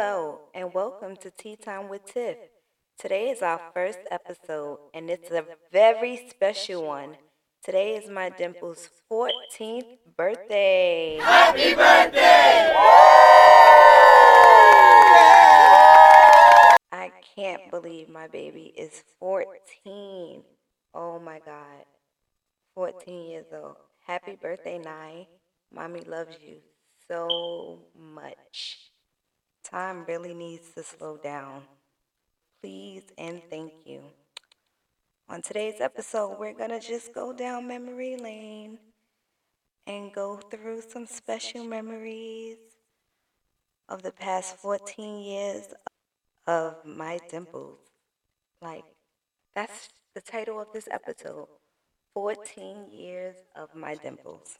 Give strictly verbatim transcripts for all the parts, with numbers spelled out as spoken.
Hello, and welcome to Tea Time with Tiff. Today is our first episode, and it's a very special one. Today is my Dimple's fourteenth birthday. Happy birthday! I can't believe my baby is fourteen. Oh my God. fourteen years old. Happy birthday, Niyah. Mommy loves you so much. Time really needs to slow down. Please and thank you. On today's episode, we're going to just go down memory lane and go through some special memories of the past fourteen years of my Dimples. Like, that's the title of this episode, fourteen years of my Dimples.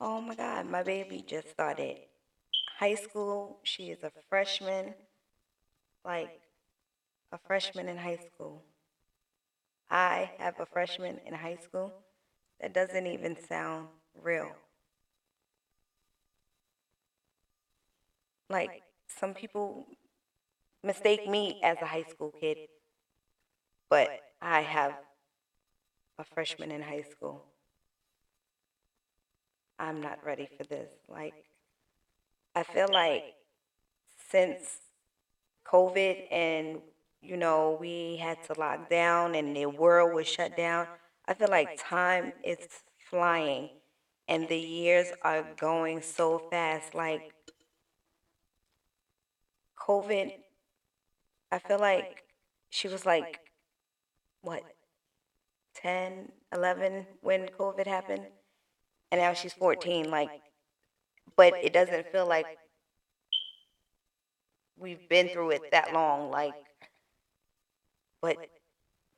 Oh my God, my baby just started high school. She is a freshman, like a freshman in high school. I have a freshman in high school. That doesn't even sound real. Like, some people mistake me as a high school kid, but I have a freshman in high school. I'm not ready for this. Like, I feel like since COVID and, you know, we had to lock down and the world was shut down, I feel like time is flying and the years are going so fast. Like, COVID, I feel like she was like, what, ten, eleven when COVID happened? And now she's fourteen, like, but it doesn't feel like we've been through it that long, like, but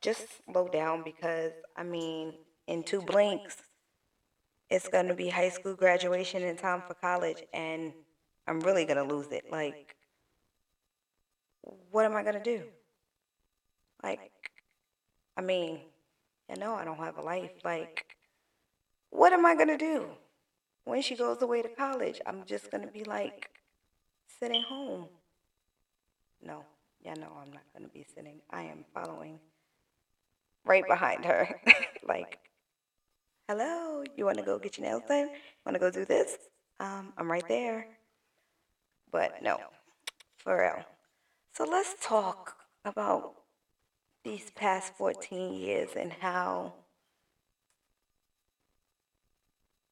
just slow down because, I mean, in two blinks, it's going to be high school graduation and time for college, and I'm really going to lose it. Like, what am I going to do? Like, I mean, you know I don't have a life. Like, what am I going to do? When she goes away to college, I'm just going to be like sitting home. No, y'all know I'm not going to be sitting. I am following right behind her. Like, hello, you want to go get your nails done? Want to go do this? Um, I'm right there. But no, for real. So let's talk about these past fourteen years and how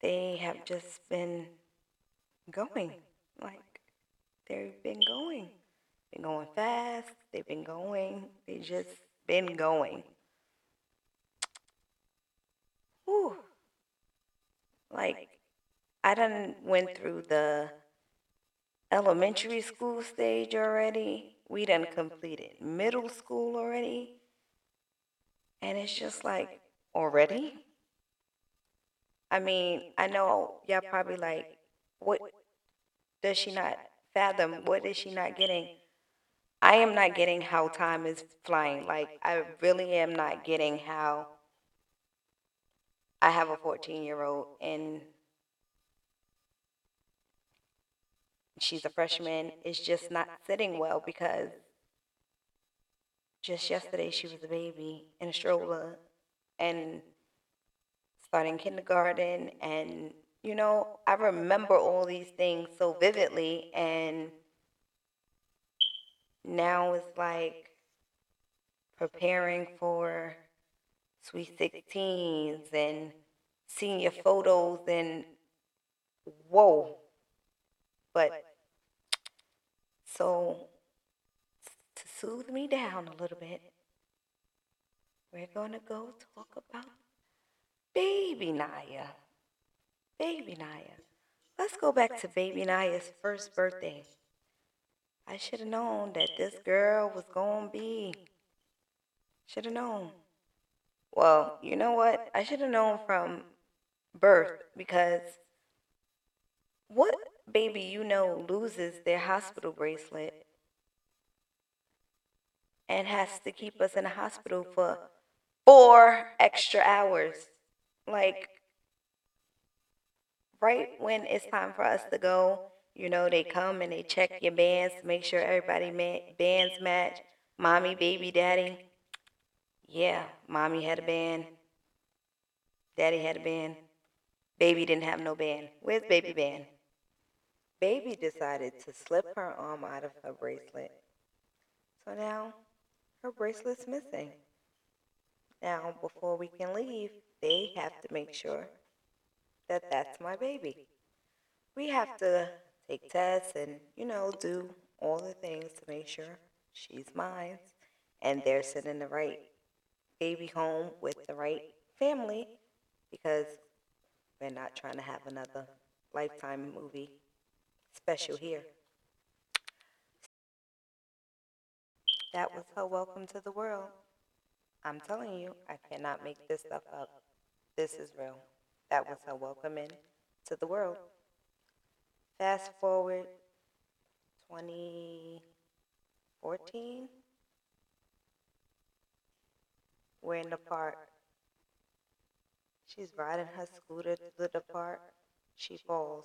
they have just been going, like, they've been going. Been going fast, they've been going, they've just been going. Whew. Like, I done went through the elementary school stage already. We done completed middle school already. And it's just like, already? I mean, I know y'all probably like, what does she not fathom? What is she not getting? I am not getting how time is flying. Like, I really am not getting how I have a fourteen-year-old and she's a freshman. It's just not sitting well because just yesterday she was a baby in a stroller and starting kindergarten, and, you know, I remember all these things so vividly, and now it's like preparing for Sweet sixteens and senior photos and whoa. But so to soothe me down a little bit, we're going to go talk about Baby Niyah. Baby Niyah. Let's go back to Baby Niyah's first birthday. I should have known that this girl was going to be. Should have known. Well, you know what? I should have known from birth, because what baby you know loses their hospital bracelet and has to keep us in the hospital for four extra hours? Like, right when it's time for us to go You know, they come and they check your bands, make sure everybody ma- bands match. Mommy, baby, daddy. Yeah, mommy had a band. Daddy had a band. Baby didn't have no band. Where's baby band? Baby decided to slip her arm out of her bracelet. So now her bracelet's missing. Now, before we can leave, they have to make sure that that's my baby. We have to take tests and, you know, do all the things to make sure she's mine. And they're sending the right baby home with the right family, because we're not trying to have another Lifetime movie special here. That was her welcome to the world. I'm telling you, I cannot make this stuff up. This is real. That was her welcome in to the world. Fast forward twenty fourteen. We're in the park. She's riding her scooter to the park. She falls,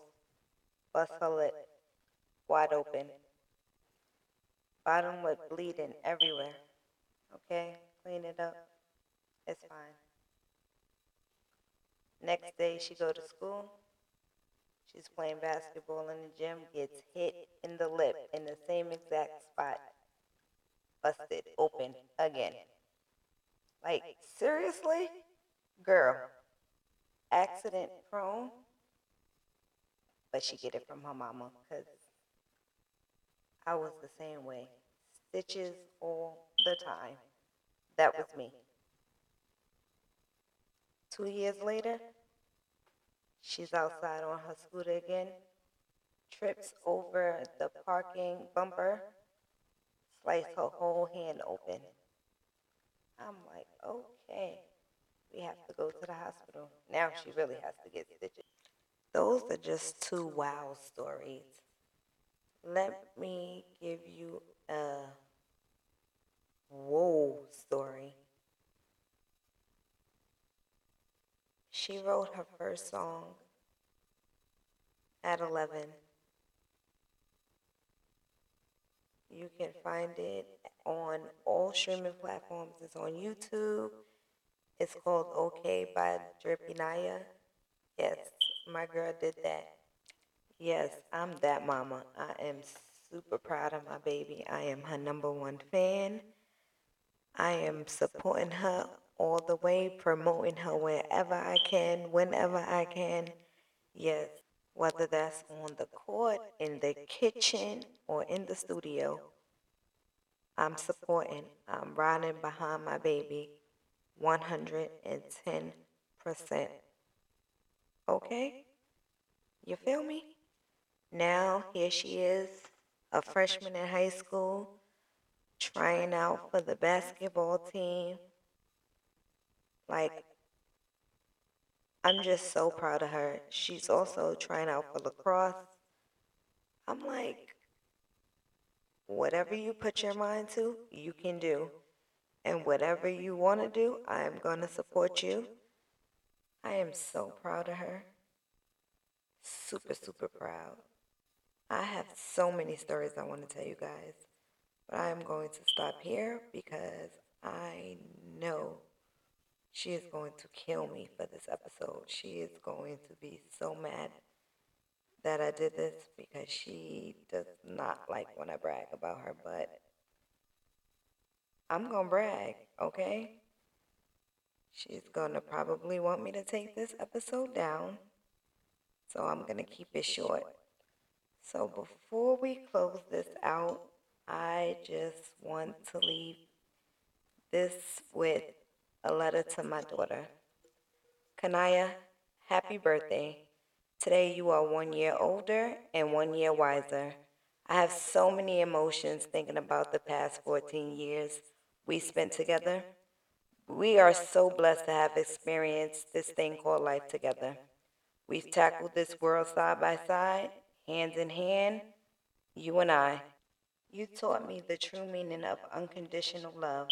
busts her lip, wide open. Bottom lip bleeding everywhere. Okay, clean it up. It's fine. Next day she go to school. She's playing basketball in the gym, gets hit in the lip in the same exact spot. Busted open again. Like, seriously? Girl, accident prone, but she get it from her mama, because I was the same way. Stitches all the time. That was me. Two years later, she's outside on her scooter again, trips over the parking bumper, slices her whole hand open. I'm like, okay, we have to go to the hospital. Now she really has to get stitches. Those are just two wow stories. Let me give you a whoa story. She wrote her first song at eleven. You can find it on all streaming platforms. It's on YouTube. It's called OK by Drippy Niyah. Yes, my girl did that. Yes, I'm that mama. I am super proud of my baby. I am her number one fan. I am supporting her all the way, promoting her wherever I can, whenever I can. Yes, whether that's on the court, in the kitchen, or in the studio, I'm supporting. I'm riding behind my baby one hundred ten percent. Okay? You feel me? Now, here she is, a freshman in high school, trying out for the basketball team. Like, I'm just so proud of her. She's also trying out for lacrosse. I'm like, whatever you put your mind to, you can do. And whatever you want to do, I am going to support you. I am so proud of her. Super, super proud. I have so many stories I want to tell you guys. But I am going to stop here, because I know she is going to kill me for this episode. She is going to be so mad that I did this, because she does not like when I brag about her. But I'm going to brag, okay? She's going to probably want me to take this episode down, so I'm going to keep it short. So before we close this out, I just want to leave this with a letter to my daughter. Caniyah, happy birthday. Today you are one year older and one year wiser. I have so many emotions thinking about the past fourteen years. We spent together. We are so blessed to have experienced this thing called life together. We've tackled this world side by side, hand in hand, you and I. You taught me the true meaning of unconditional love.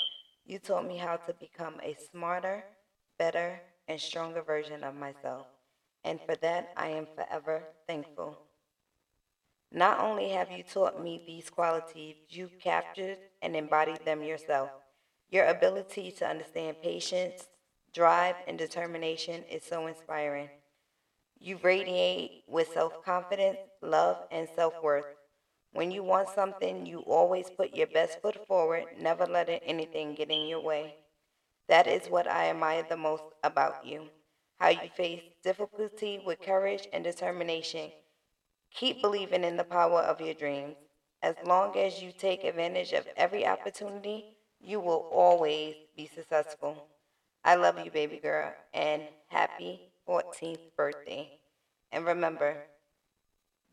You taught me how to become a smarter, better, and stronger version of myself. And for that, I am forever thankful. Not only have you taught me these qualities, you captured and embodied them yourself. Your ability to understand patience, drive, and determination is so inspiring. You radiate with self-confidence, love, and self-worth. When you want something, you always put your best foot forward, never letting anything get in your way. That is what I admire the most about you. How you face difficulty with courage and determination. Keep believing in the power of your dreams. As long as you take advantage of every opportunity, you will always be successful. I love you, baby girl, and happy fourteenth birthday. And remember,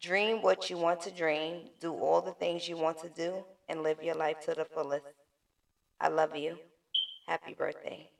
dream what you want to dream, do all the things you want to do, and live your life to the fullest. I love you. Happy birthday.